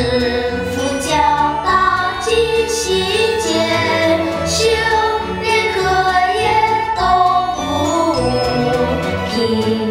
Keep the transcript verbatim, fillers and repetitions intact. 师父教导尽细节，修炼课业都不误。